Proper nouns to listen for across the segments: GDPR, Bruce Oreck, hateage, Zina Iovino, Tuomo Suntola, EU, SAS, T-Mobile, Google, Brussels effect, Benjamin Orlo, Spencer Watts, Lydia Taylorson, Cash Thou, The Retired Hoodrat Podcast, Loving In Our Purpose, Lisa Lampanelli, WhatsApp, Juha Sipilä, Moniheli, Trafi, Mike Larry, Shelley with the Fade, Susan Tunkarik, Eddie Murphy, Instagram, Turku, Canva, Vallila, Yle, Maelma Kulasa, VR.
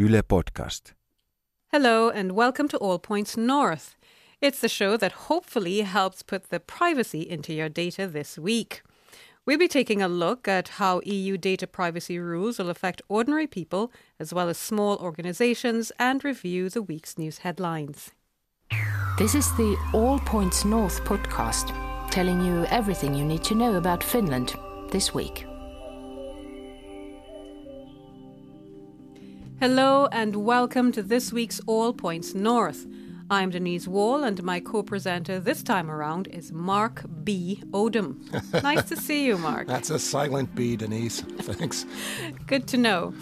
Yle Podcast. Hello and welcome to All Points North. It's the show that hopefully helps put the privacy into your data this week. We'll be taking a look at how EU data privacy rules will affect ordinary people as well as small organizations and review the week's news headlines. This is the All Points North podcast, telling you everything you need to know about Finland this week. Hello and welcome to this week's All Points North. I'm Denise Wall and my co-presenter this time around is Mark B. Odom. Nice to see you, Mark. That's a silent B, Denise. Thanks. Good to know.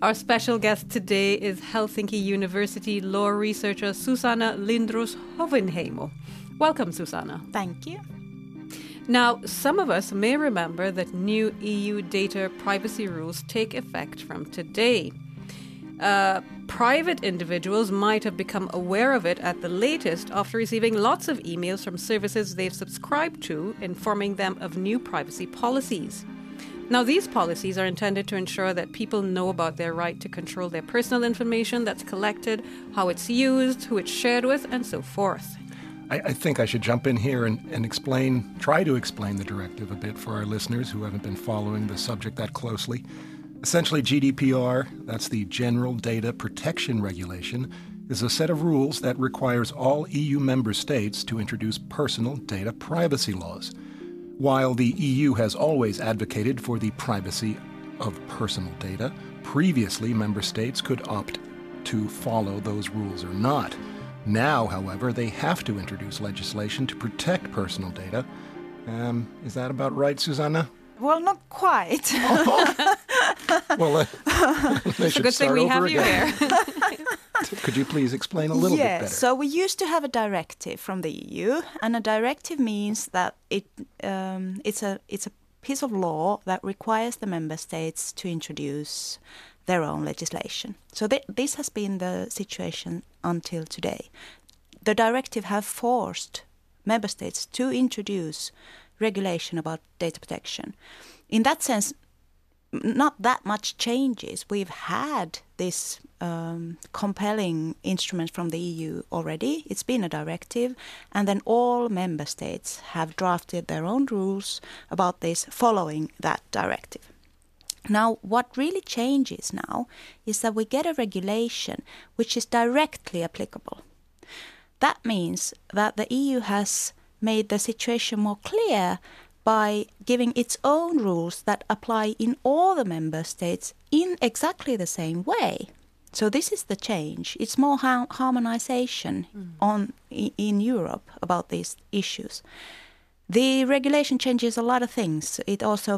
Our special guest today is Helsinki University law researcher Susanna Lindroos-Hovinheimo. Welcome, Susanna. Thank you. Now, some of us may remember that new EU data privacy rules take effect from today. Private individuals might have become aware of it at the latest after receiving lots of emails from services they've subscribed to informing them of new privacy policies. Now, these policies are intended to ensure that people know about their right to control their personal information that's collected, how it's used, who it's shared with, and so forth. I think I should jump in here and try to explain the directive a bit for our listeners who haven't been following the subject that closely. Essentially, GDPR, that's the General Data Protection Regulation, is a set of rules that requires all EU member states to introduce personal data privacy laws. While the EU has always advocated for the privacy of personal data, previously member states could opt to follow those rules or not. Now, however, they have to introduce legislation to protect personal data. Is that about right, Susanna? Well, not quite. Well, they should start over again. Could you please explain a little bit better? So we used to have a directive from the EU, and a directive means that it's a piece of law that requires the member states to introduce their own legislation. So this has been the situation until today. The directive have forced member states to introduce regulation about data protection. In that sense, not that much changes. We've had this compelling instrument from the EU already. It's been a directive, and then all member states have drafted their own rules about this following that directive. Now, what really changes now is that we get a regulation which is directly applicable. That means that the EU has made the situation more clear by giving its own rules that apply in all the member states in exactly the same way. So this is the change. It's more harmonization in Europe about these issues. The regulation changes a lot of things. It also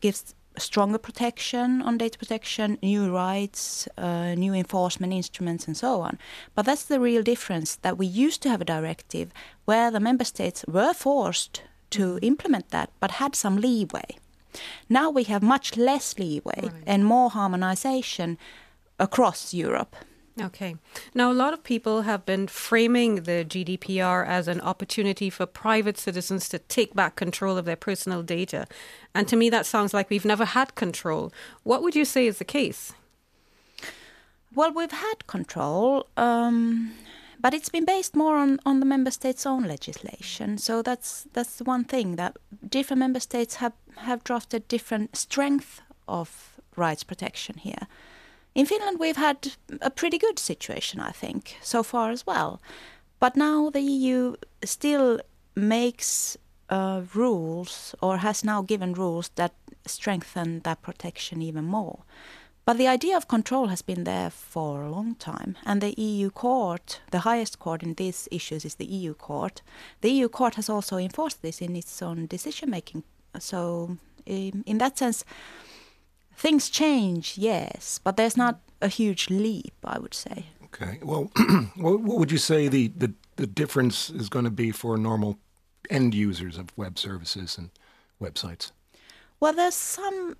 gives stronger protection on data protection, new rights, new enforcement instruments, and so on. But that's the real difference, that we used to have a directive where the member states were forced to implement that, but had some leeway. Now we have much less leeway and more harmonization across Europe. Okay. Now, a lot of people have been framing the GDPR as an opportunity for private citizens to take back control of their personal data. And to me, that sounds like we've never had control. What would you say is the case? Well, we've had control, but it's been based more on the member states' own legislation. So that's the one thing, that different member states have drafted different strength of rights protection here. In Finland, we've had a pretty good situation, I think, so far as well. But now the EU still makes rules, or has now given rules that strengthen that protection even more. But the idea of control has been there for a long time. And the EU court, the highest court in these issues is the EU court. The EU court has also enforced this in its own decision-making. So in that sense, things change, yes, but there's not a huge leap, I would say. Okay. Well, what would you say the difference is going to be for normal end users of web services and websites? Well, there's some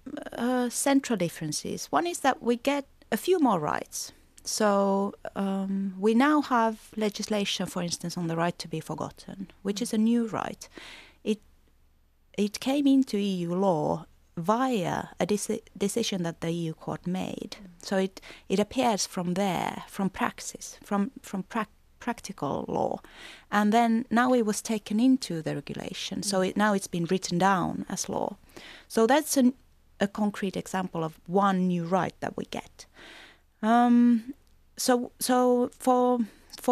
central differences. One is that we get a few more rights. So we now have legislation, for instance, on the right to be forgotten, which is a new right. It came into EU law via a decision that the EU court made. So it appears from there, from praxis, from practical law. And then now it was taken into the regulation. So now it's been written down as law. So that's a concrete example of one new right that we get. So for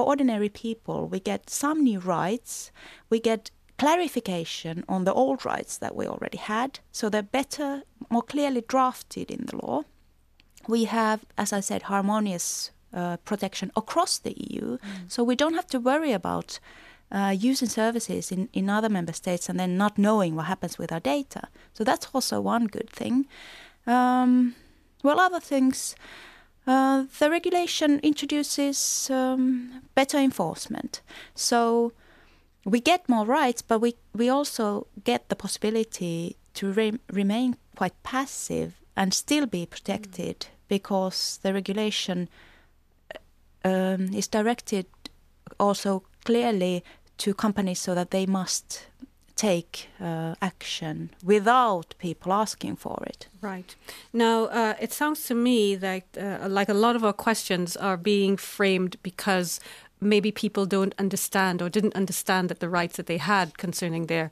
ordinary people, we get some new rights. We get clarification on the old rights that we already had. So they're better, more clearly drafted in the law. We have, as I said, harmonious protection across the EU. So we don't have to worry about using services in other member states and then not knowing what happens with our data. So that's also one good thing. Well, other things, the regulation introduces better enforcement. So we get more rights, but we also get the possibility to remain quite passive and still be protected because the regulation is directed also clearly to companies so that they must take action without people asking for it. Right. Now, it sounds to me that like a lot of our questions are being framed because maybe people don't understand or didn't understand that the rights that they had concerning their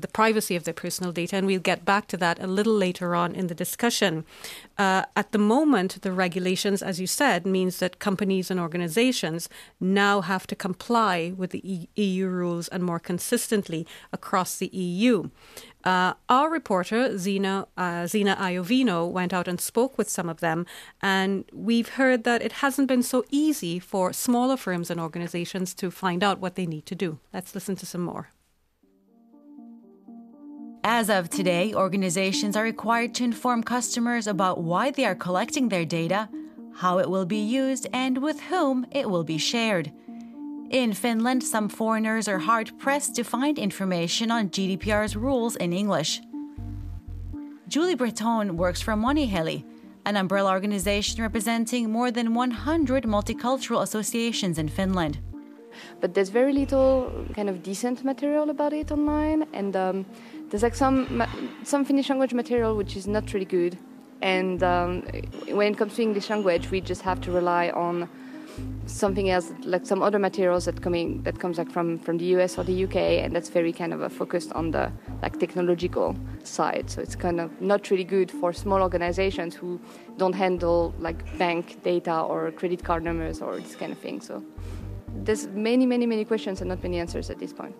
the privacy of their personal data. And we'll get back to that a little later on in the discussion. At the moment, the regulations, as you said, means that companies and organizations now have to comply with the EU rules and more consistently across the EU. Our reporter, Zina Iovino, went out and spoke with some of them, and we've heard that it hasn't been so easy for smaller firms and organizations to find out what they need to do. Let's listen to some more. As of today, organizations are required to inform customers about why they are collecting their data, how it will be used, and with whom it will be shared. In Finland, some foreigners are hard-pressed to find information on GDPR's rules in English. Julie Breton works for Moniheli, an umbrella organization representing more than 100 multicultural associations in Finland. But there's very little kind of decent material about it online, and there's like some Finnish language material which is not really good. And when it comes to English language, we just have to rely on something else, like some other materials that comes like from the US or the UK, and that's very kind of focused on the like technological side. So it's kind of not really good for small organizations who don't handle like bank data or credit card numbers or this kind of thing. So there's many questions and not many answers at this point.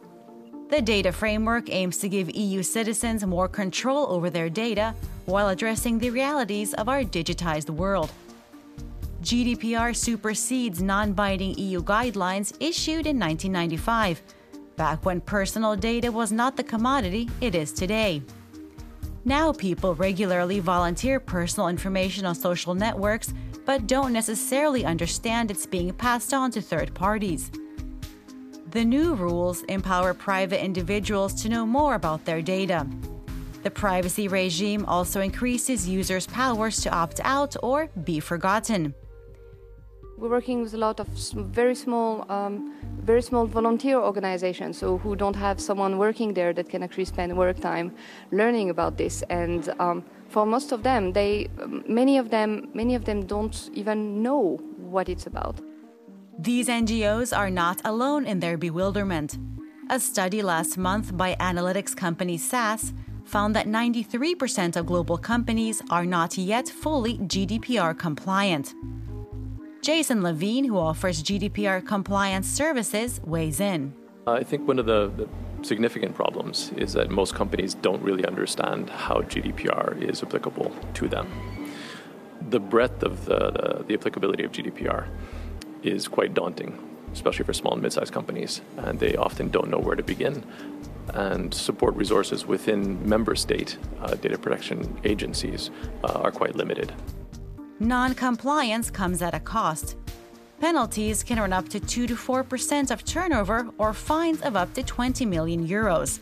The data framework aims to give EU citizens more control over their data while addressing the realities of our digitized world. GDPR supersedes non-binding EU guidelines issued in 1995, back when personal data was not the commodity it is today. Now people regularly volunteer personal information on social networks, but don't necessarily understand it's being passed on to third parties. The new rules empower private individuals to know more about their data. The privacy regime also increases users' powers to opt out or be forgotten. We're working with a lot of very small volunteer organizations, so who don't have someone working there that can actually spend work time learning about this. And for most of them, many of them don't even know what it's about. These NGOs are not alone in their bewilderment. A study last month by analytics company SAS found that 93% of global companies are not yet fully GDPR compliant. Jason Levine, who offers GDPR compliance services, weighs in. I think one of the significant problems is that most companies don't really understand how GDPR is applicable to them. The breadth of the applicability of GDPR is quite daunting, especially for small and mid-sized companies, and they often don't know where to begin. And support resources within member state data protection agencies are quite limited. Non-compliance comes at a cost. Penalties can run up to 2 to 4% of turnover or fines of up to 20 million euros.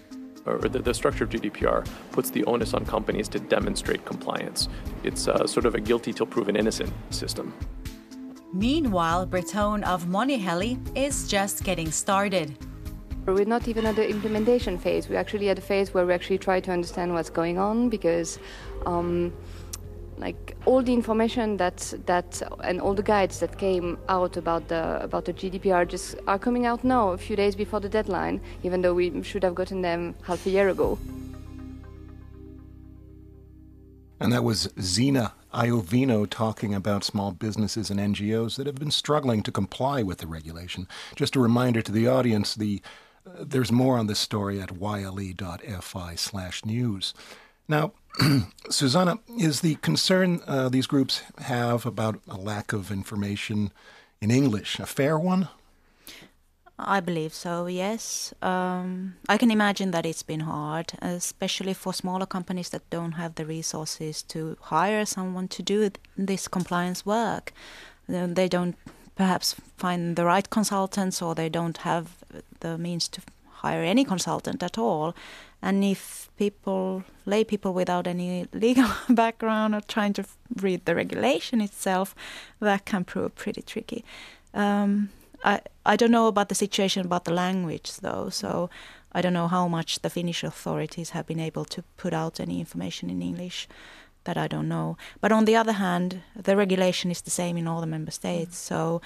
The structure of GDPR puts the onus on companies to demonstrate compliance. It's sort of a guilty till proven innocent system. Meanwhile, Breton of Moniheli is just getting started. We're not even at the implementation phase. We're actually at a phase where we actually try to understand what's going on, because like all the information that and all the guides that came out about the GDPR just are coming out now, a few days before the deadline, even though we should have gotten them half a year ago. And that was Zina Iovino talking about small businesses and NGOs that have been struggling to comply with the regulation. Just a reminder to the audience, there's more on this story at yle.fi/news. Now, Susanna, is the concern these groups have about a lack of information in English a fair one? I believe so, yes. I can imagine that it's been hard, especially for smaller companies that don't have the resources to hire someone to do this compliance work. They don't perhaps find the right consultants, or they don't have the means to hire any consultant at all. And if lay people without any legal background are trying to read the regulation itself, that can prove pretty tricky. I don't know about the situation about the language, though, so I don't know how much the Finnish authorities have been able to put out any information in English. That I don't know. But on the other hand, the regulation is the same in all the member states, so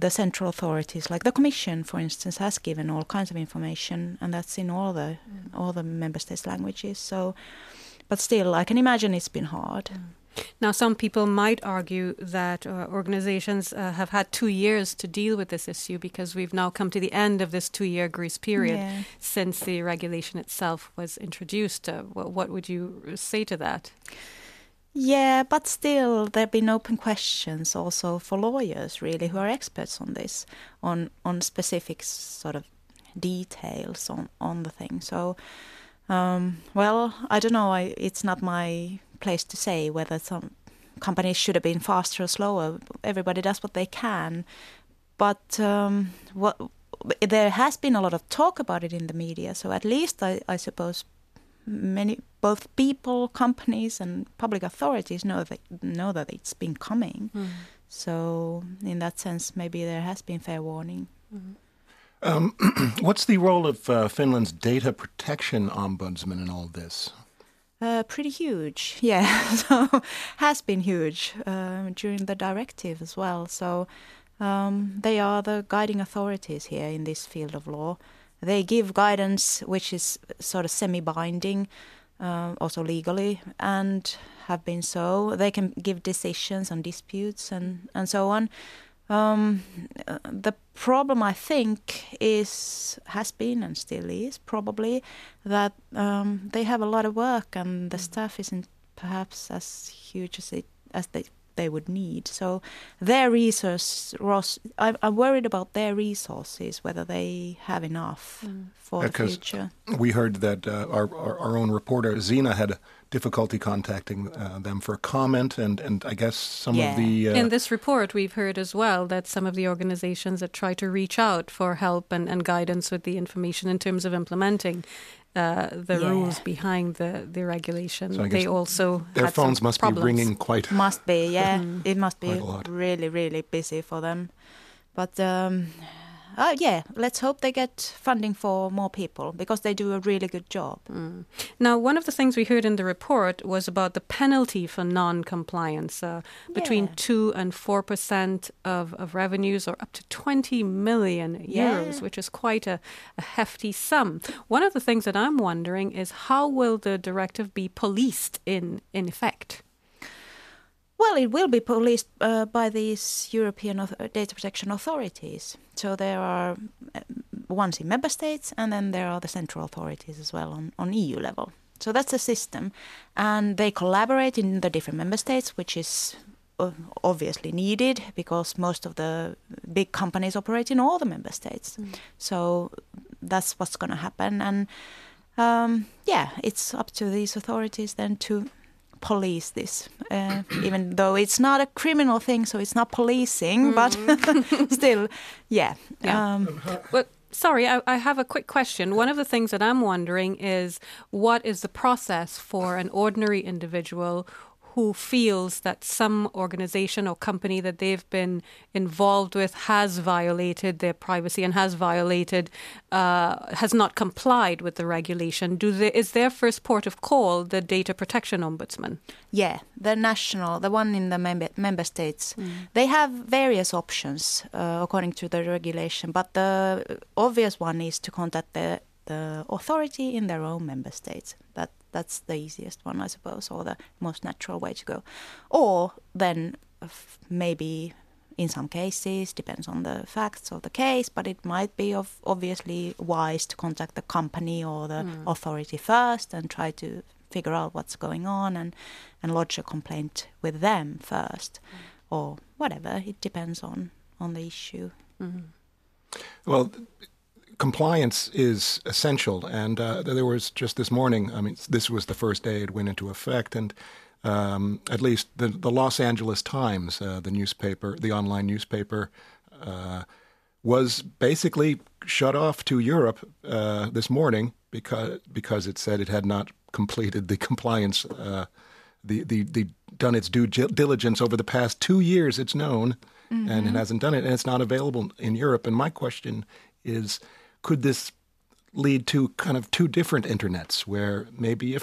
the central authorities, like the Commission, for instance, has given all kinds of information, and that's in all the member states' languages. So, but still, I can imagine it's been hard. Now, some people might argue that organizations have had 2 years to deal with this issue, because we've now come to the end of this 2-year grace period since the regulation itself was introduced. What would you say to that? Yeah, but still, there've been open questions also for lawyers, really, who are experts on this, on specific sort of details on the thing. So, well, I don't know. It's not my place to say whether some companies should have been faster or slower. Everybody does what they can, but there has been a lot of talk about it in the media, so at least I suppose both people, companies and public authorities know that it's been coming. So in that sense, maybe there has been fair warning. What's the role of Finland's data protection ombudsman in all this? Pretty huge, yeah. So has been huge during the directive as well. So they are the guiding authorities here in this field of law. They give guidance which is sort of semi-binding, also legally, and have been so. They can give decisions on disputes and so on. The problem, I think, has been and still is probably that they have a lot of work, and the staff isn't perhaps as huge as they would need. So their I'm worried about their resources, whether they have enough for the future. We heard that our own reporter, Zina, had difficulty contacting them for a comment, and I guess some of the... In this report, we've heard as well that some of the organizations that try to reach out for help and guidance with the information in terms of implementing the rules behind the regulation. So they also their phones must be ringing quite. Must be, yeah. It must be really, really busy for them. But let's hope they get funding for more people, because they do a really good job. Now, one of the things we heard in the report was about the penalty for non-compliance, between 2% and 4% of revenues, or up to 20 million euros, which is quite a hefty sum. One of the things that I'm wondering is, how will the directive be policed in effect? Well, it will be policed by these European data protection authorities. So there are ones in member states, and then there are the central authorities as well on EU level. So that's the system. And they collaborate in the different member states, which is obviously needed, because most of the big companies operate in all the member states. So that's what's going to happen. And it's up to these authorities then to police this, even though it's not a criminal thing, so it's not policing, but still, sorry, I have a quick question. One of the things that I'm wondering is, what is the process for an ordinary individual who feels that some organization or company that they've been involved with has violated their privacy and has not complied with the regulation, is their first port of call the Data Protection Ombudsman? Yeah, the national, the one in the member states. Mm. They have various options according to the regulation, but the obvious one is to contact the authority in their own member states. That's the easiest one, I suppose, or the most natural way to go. Or then maybe in some cases, depends on the facts of the case, but it might be obviously wise to contact the company or the authority first and try to figure out what's going on and lodge a complaint with them first or whatever. It depends on the issue. Mm-hmm. Well, compliance is essential, and there was just this morning, I mean, this was the first day it went into effect, and at least the Los Angeles Times, the newspaper, the online newspaper, was basically shut off to Europe this morning because it said it had not completed the compliance, done its due diligence over the past 2 years, it's known, mm-hmm. and it hasn't done it, and it's not available in Europe. And my question is, could this lead to kind of two different internets where maybe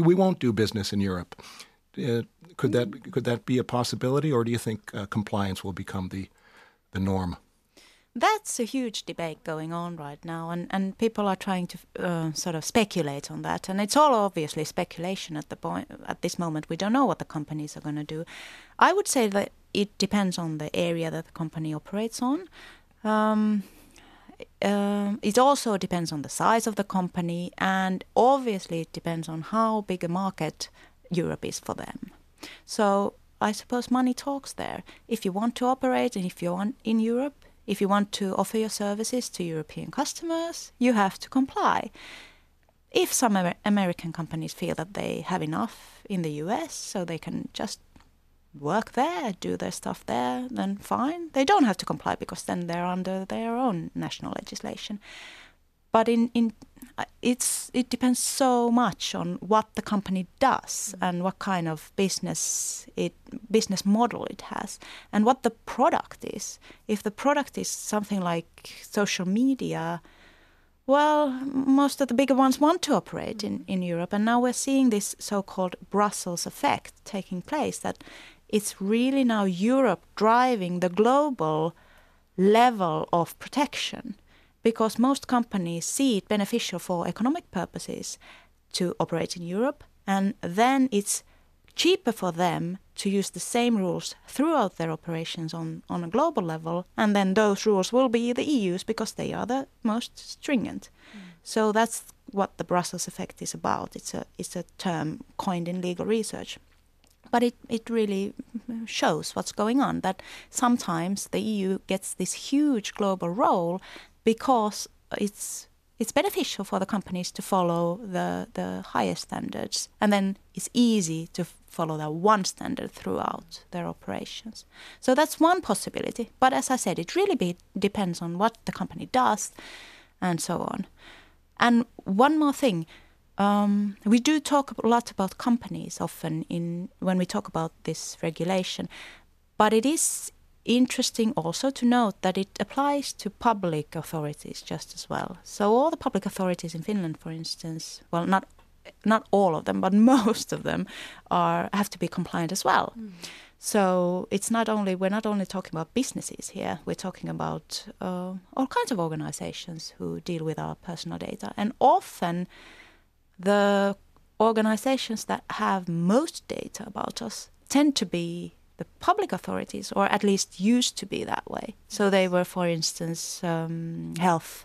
we won't do business in Europe? Could that be a possibility, or do you think compliance will become the norm? That's a huge debate going on right now, and people are trying to sort of speculate on that. And it's all obviously speculation at the point. At this moment, we don't know what the companies are going to do. I would say that it depends on the area that the company operates on. It also depends on the size of the company, and obviously it depends on how big a market Europe is for them. So I suppose money talks there. If you want to operate and if you're in Europe, if you want to offer your services to European customers, you have to comply. If some American companies feel that they have enough in the US, so they can just work there, do their stuff there, then fine. They don't have to comply because then they're under their own national legislation. But it depends so much on what the company does and what kind of business model it has and what the product is. If the product is something like social media, well, most of the bigger ones want to operate in Europe. And now we're seeing this so-called Brussels effect taking place, that it's really now Europe driving the global level of protection, because most companies see it beneficial for economic purposes to operate in Europe. And then it's cheaper for them to use the same rules throughout their operations on a global level. And then those rules will be the EU's because they are the most stringent. Mm. So that's what the Brussels effect is about. It's a term coined in legal research. But it really shows what's going on, that sometimes the EU gets this huge global role because it's beneficial for the companies to follow the higher standards. And then it's easy to follow that one standard throughout their operations. So that's one possibility. But as I said, it really depends on what the company does and so on. And one more thing. We do talk a lot about companies often when we talk about this regulation. But it is interesting also to note that it applies to public authorities just as well. So all the public authorities in Finland, for instance, well, not all of them, but most of them have to be compliant as well. Mm. So we're not only talking about businesses here, we're talking about all kinds of organizations who deal with our personal data. And often the organizations that have most data about us tend to be the public authorities, or at least used to be that way. So they were, for instance, health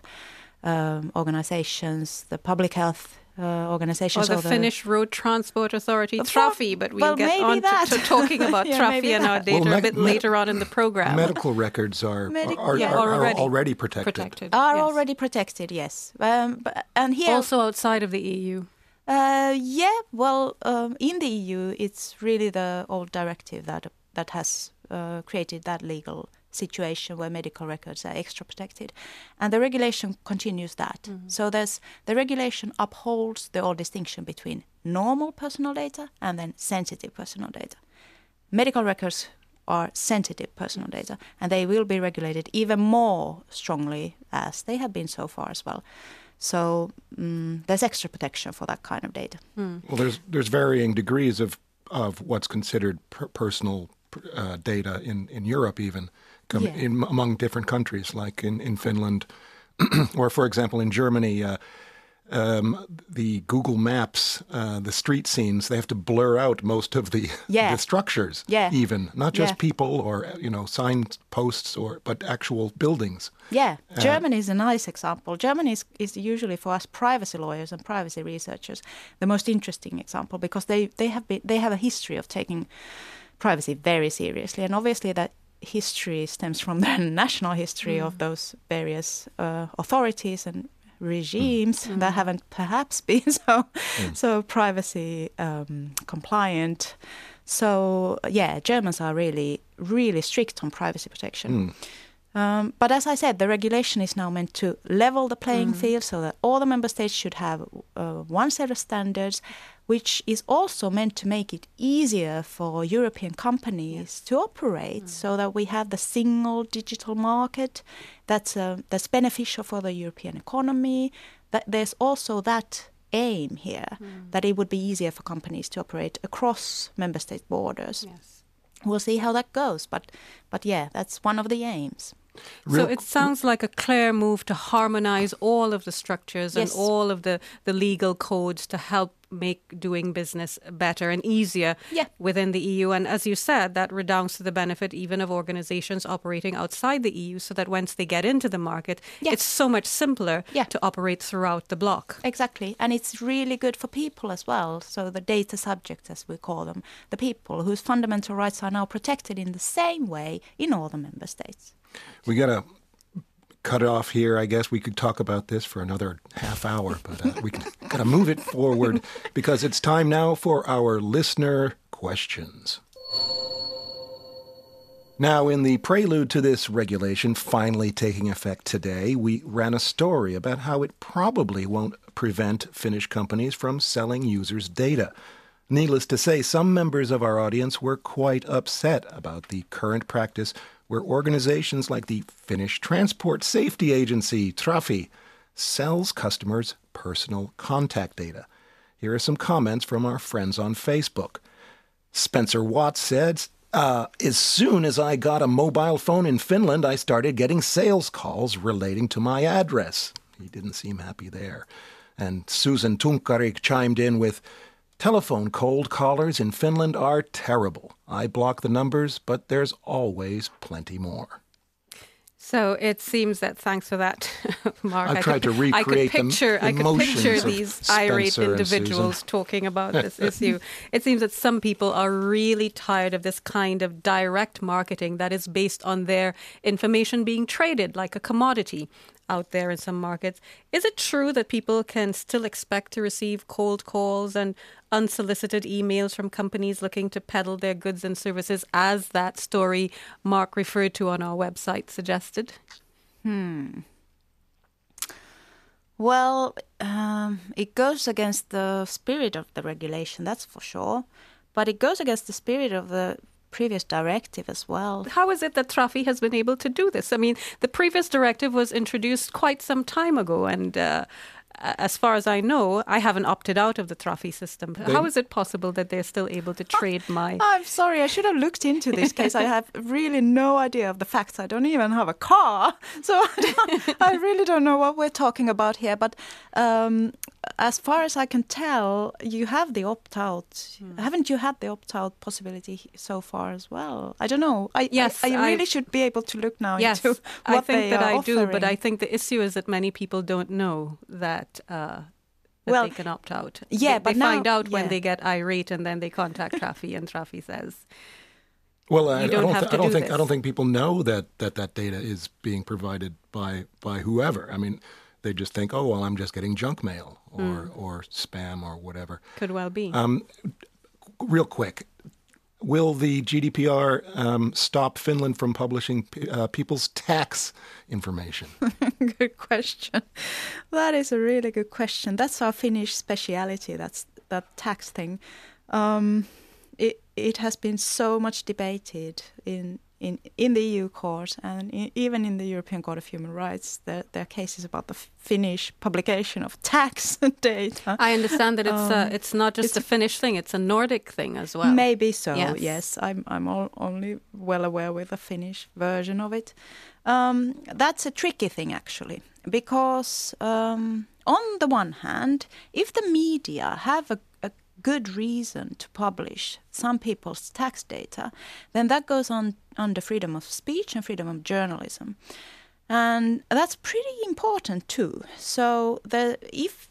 organizations, the public health organizations. Or the Finnish Road Transport Authority, Trafi, but we'll get on to talking about Trafi and our data a bit later on in the program. Medical records are already protected. Already protected, yes. And here also outside of the EU. In the EU, it's really the old directive that has created that legal situation where medical records are extra protected. And the regulation continues that. Mm-hmm. So the regulation upholds the old distinction between normal personal data and then sensitive personal data. Medical records are sensitive personal data, and they will be regulated even more strongly as they have been so far as well. So there's extra protection for that kind of data. Mm. Well, there's varying degrees of what's considered personal data in Europe, even among different countries, like in Finland, or for example in Germany. The Google Maps, the street scenes, they have to blur out most of the structures, even not just people or signposts but actual buildings. Yeah, Germany is a nice example. Germany is usually for us privacy lawyers and privacy researchers the most interesting example, because they have a history of taking privacy very seriously, and obviously that history stems from the national history of those various authorities and regimes that haven't perhaps been so privacy compliant. So Germans are really, really strict on privacy protection. But as I said, the regulation is now meant to level the playing field so that all the member states should have one set of standards, which is also meant to make it easier for European companies to operate so that we have the single digital market that's beneficial for the European economy. That there's also that aim here, that it would be easier for companies to operate across member state borders. Yes. We'll see how that goes, but yeah, that's one of the aims. So it sounds like a clear move to harmonize all of the structures and all of the legal codes to help make doing business better and easier within the EU. And as you said, that redounds to the benefit even of organizations operating outside the EU, so that once they get into the market, it's so much simpler to operate throughout the bloc. Exactly. And it's really good for people as well. So the data subjects, as we call them, the people whose fundamental rights are now protected in the same way in all the member states. We got to cut it off here. I guess we could talk about this for another half hour, but we got to move it forward because it's time now for our listener questions. Now, in the prelude to this regulation finally taking effect today, we ran a story about how it probably won't prevent Finnish companies from selling users' data. Needless to say, some members of our audience were quite upset about the current practice where organizations like the Finnish Transport Safety Agency, Trafi, sells customers personal contact data. Here are some comments from our friends on Facebook. Spencer Watts said, as soon as I got a mobile phone in Finland, I started getting sales calls relating to my address. He didn't seem happy there. And Susan Tunkarik chimed in with, telephone cold callers in Finland are terrible. I block the numbers, but there's always plenty more. So it seems that thanks for that, Mark. I tried to recreate I could picture these irate individuals talking about this issue. It seems that some people are really tired of this kind of direct marketing that is based on their information being traded like a commodity out there in some markets. Is it true that people can still expect to receive cold calls and unsolicited emails from companies looking to peddle their goods and services, as that story Mark referred to on our website suggested? Well, it goes against the spirit of the regulation, that's for sure. But it goes against the spirit of the previous directive as well. How is it that Trafi has been able to do this? I mean, the previous directive was introduced quite some time ago, and as far as I know, I haven't opted out of the Trafi system. How is it possible that they're still able to trade my... I'm sorry, I should have looked into this case. I have really no idea of the facts. I don't even have a car. So I really don't know what we're talking about here. But as far as I can tell, you have the opt-out. Haven't you had the opt-out possibility so far as well? I don't know. I really should be able to look now into what they are offering. Yes, I think that I do, but I think the issue is that many people don't know that they can opt out. They find out when they get irate, and then they contact Trafi, and Trafi says, I don't think people know that data is being provided by whoever. I mean, they just think, I'm just getting junk mail or spam or whatever. Could well be. Real quick, Will the GDPR stop Finland from publishing people's tax information? Good question. That is a really good question. That's our Finnish speciality, that's that tax thing. It has been so much debated in the EU court and even in the European Court of Human Rights. There are cases about the Finnish publication of tax data. I understand that it's not just a Finnish thing, it's a Nordic thing as well. Maybe so, yes. I'm only well aware with the Finnish version of it. That's a tricky thing, actually, because on the one hand, if the media have a good reason to publish some people's tax data, then that goes on under freedom of speech and freedom of journalism. And that's pretty important too. So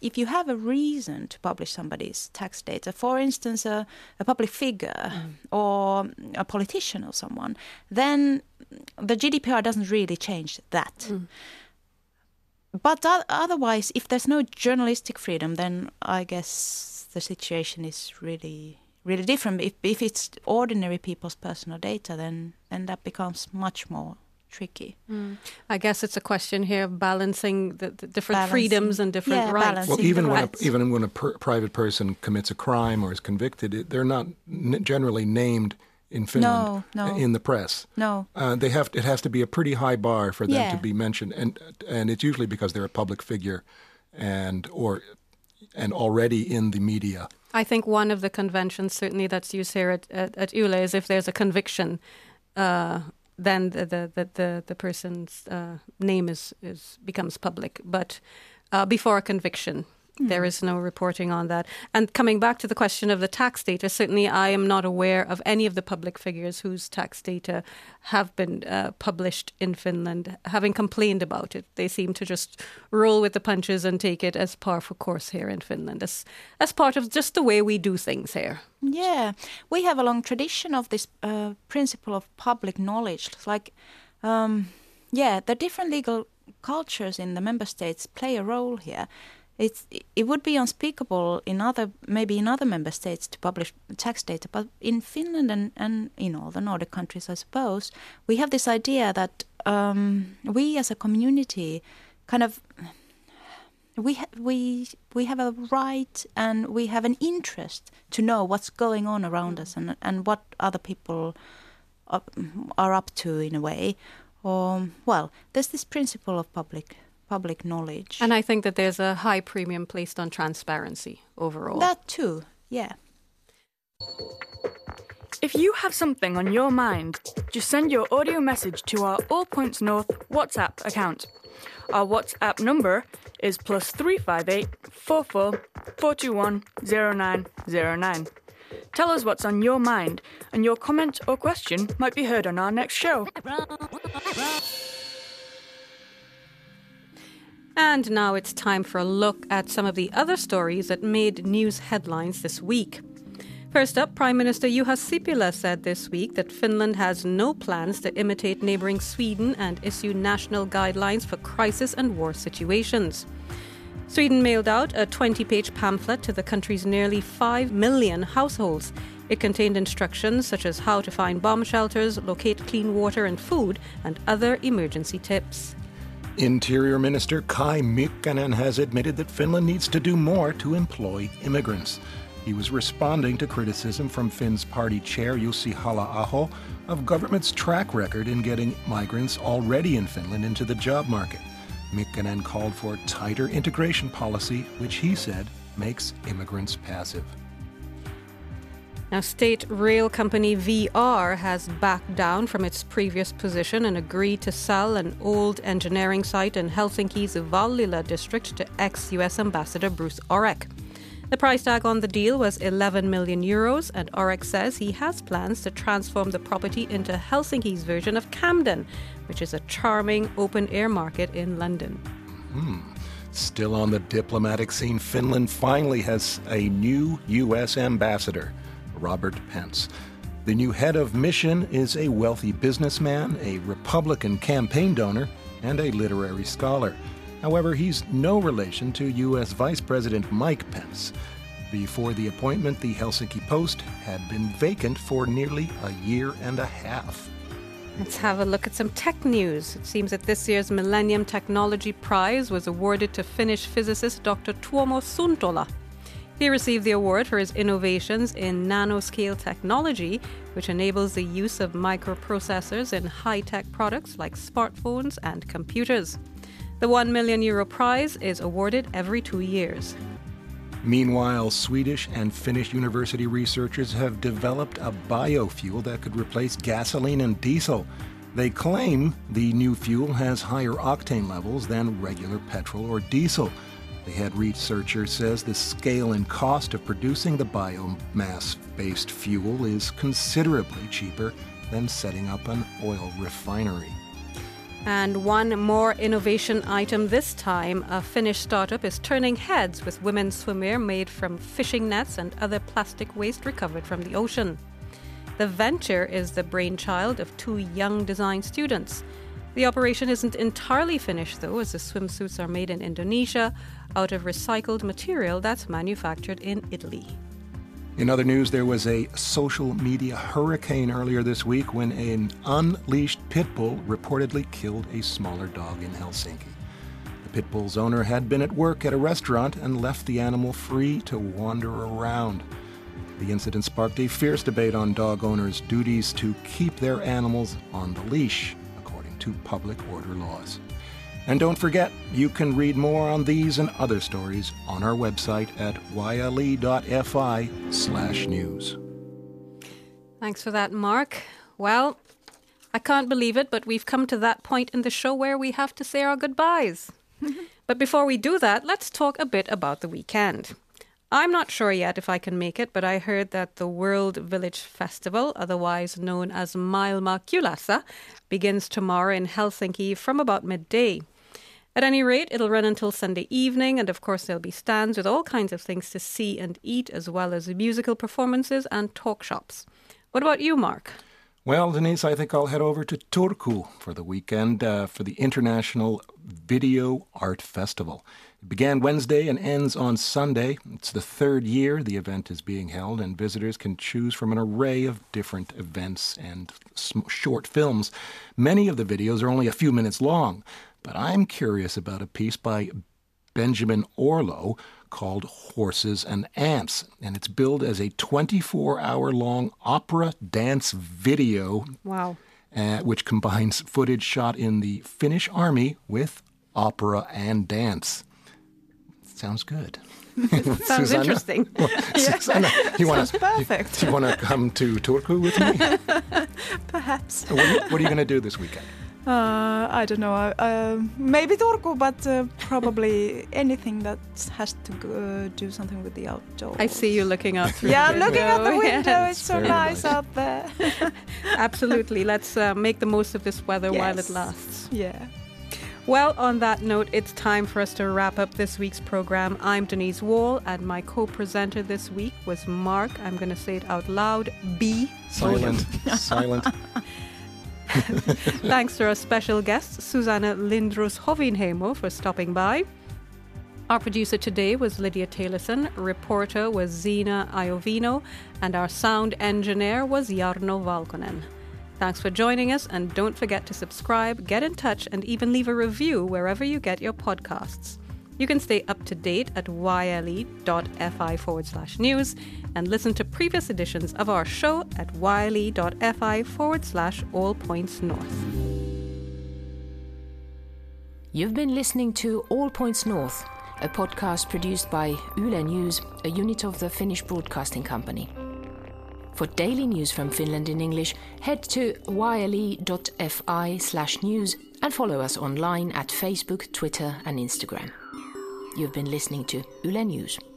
if you have a reason to publish somebody's tax data, for instance, a public figure or a politician or someone, then the GDPR doesn't really change that. Mm. But otherwise, if there's no journalistic freedom, then I guess the situation is really, really different. If it's ordinary people's personal data, then that becomes much more tricky. Mm. I guess it's a question here of balancing the different freedoms and different rights. Well, even when a private person commits a crime or is convicted, they're not generally named in Finland in the press. No, it has to be a pretty high bar for them to be mentioned, and it's usually because they're a public figure, and already in the media. I think one of the conventions certainly that's used here at Yle is if there's a conviction, then the person's name becomes public. But before a conviction, there is no reporting on that. And coming back to the question of the tax data, certainly I am not aware of any of the public figures whose tax data have been published in Finland, having complained about it. They seem to just roll with the punches and take it as par for course here in Finland, as part of just the way we do things here. Yeah, we have a long tradition of this principle of public knowledge. Like, the different legal cultures in the member states play a role here. It would be unspeakable in other member states to publish tax data, but in Finland and in all the Nordic countries, I suppose, we have this idea that we as a community kind of we have a right and we have an interest to know what's going on around us and what other people are up to in a way. There's this principle of public knowledge. And I think that there's a high premium placed on transparency overall. That too, yeah. If you have something on your mind, just send your audio message to our All Points North WhatsApp account. Our WhatsApp number is +358 44 421 0909. Tell us what's on your mind, and your comment or question might be heard on our next show. And now it's time for a look at some of the other stories that made news headlines this week. First up, Prime Minister Juha Sipilä said this week that Finland has no plans to imitate neighbouring Sweden and issue national guidelines for crisis and war situations. Sweden mailed out a 20-page pamphlet to the country's nearly 5 million households. It contained instructions such as how to find bomb shelters, locate clean water and food, and other emergency tips. Interior Minister Kai Mikkanen has admitted that Finland needs to do more to employ immigrants. He was responding to criticism from Finn's party chair, Jussi Hala Aho, of government's track record in getting migrants already in Finland into the job market. Mikkanen called for tighter integration policy, which he said makes immigrants passive. Now, state rail company VR has backed down from its previous position and agreed to sell an old engineering site in Helsinki's Vallila district to ex-US Ambassador Bruce Oreck. The price tag on the deal was €11 million, and Oreck says he has plans to transform the property into Helsinki's version of Camden, which is a charming open-air market in London. Mm-hmm. Still on the diplomatic scene, Finland finally has a new US ambassador, Robert Pence. The new head of mission is a wealthy businessman, a Republican campaign donor, and a literary scholar. However, he's no relation to U.S. Vice President Mike Pence. Before the appointment, the Helsinki post had been vacant for nearly a year and a half. Let's have a look at some tech news. It seems that this year's Millennium Technology Prize was awarded to Finnish physicist Dr. Tuomo Suntola. He received the award for his innovations in nanoscale technology, which enables the use of microprocessors in high-tech products like smartphones and computers. The €1 million prize is awarded every 2 years. Meanwhile, Swedish and Finnish university researchers have developed a biofuel that could replace gasoline and diesel. They claim the new fuel has higher octane levels than regular petrol or diesel. The head researcher says the scale and cost of producing the biomass-based fuel is considerably cheaper than setting up an oil refinery. And one more innovation item this time. A Finnish startup is turning heads with women's swimwear made from fishing nets and other plastic waste recovered from the ocean. The venture is the brainchild of 2 young design students. The operation isn't entirely finished, though, as the swimsuits are made in Indonesia out of recycled material that's manufactured in Italy. In other news, there was a social media hurricane earlier this week when an unleashed pit bull reportedly killed a smaller dog in Helsinki. The pit bull's owner had been at work at a restaurant and left the animal free to wander around. The incident sparked a fierce debate on dog owners' duties to keep their animals on the leash, according to public order laws. And don't forget, you can read more on these and other stories on our website at yle.fi/news. Thanks for that, Mark. Well, I can't believe it, but we've come to that point in the show where we have to say our goodbyes. But before we do that, let's talk a bit about the weekend. I'm not sure yet if I can make it, but I heard that the World Village Festival, otherwise known as Maelma Kulasa, begins tomorrow in Helsinki from about midday. At any rate, it'll run until Sunday evening, and of course there'll be stands with all kinds of things to see and eat, as well as musical performances and talk shops. What about you, Mark? Well, Denise, I think I'll head over to Turku for the weekend for the International Video Art Festival. It began Wednesday and ends on Sunday. It's the 3rd year the event is being held, and visitors can choose from an array of different events and short films. Many of the videos are only a few minutes long. But I'm curious about a piece by Benjamin Orlo called Horses and Ants, and it's billed as a 24-hour-long opera dance video. Wow. Which combines footage shot in the Finnish army with opera and dance. Sounds good. Sounds Susanna? Interesting. Well, yeah. Susanna, perfect. You want to come to Turku with me? Perhaps. What are you going to do this weekend? I don't know. Maybe Turku, but probably anything that has to do something with the outdoors. I see you looking out through the window. Yeah, looking out the window. Yes. It's so nice out there. Absolutely. Let's make the most of this weather while it lasts. Yeah. Well, on that note, it's time for us to wrap up this week's program. I'm Denise Wall, and my co-presenter this week was Mark. I'm going to say it out loud. B. Silent. Silent. Thanks to our special guest, Susanna Lindroos-Hovinheimo, for stopping by. Our producer today was Lydia Taylorson, reporter was Zina Iovino, and our sound engineer was Jarno Valkonen. Thanks for joining us, and don't forget to subscribe, get in touch, and even leave a review wherever you get your podcasts. You can stay up to date at yle.fi/news and listen to previous editions of our show at yle.fi/All Points North. You've been listening to All Points North, a podcast produced by Yle News, a unit of the Finnish Broadcasting Company. For daily news from Finland in English, head to yle.fi/news and follow us online at Facebook, Twitter and Instagram. You've been listening to Yle News.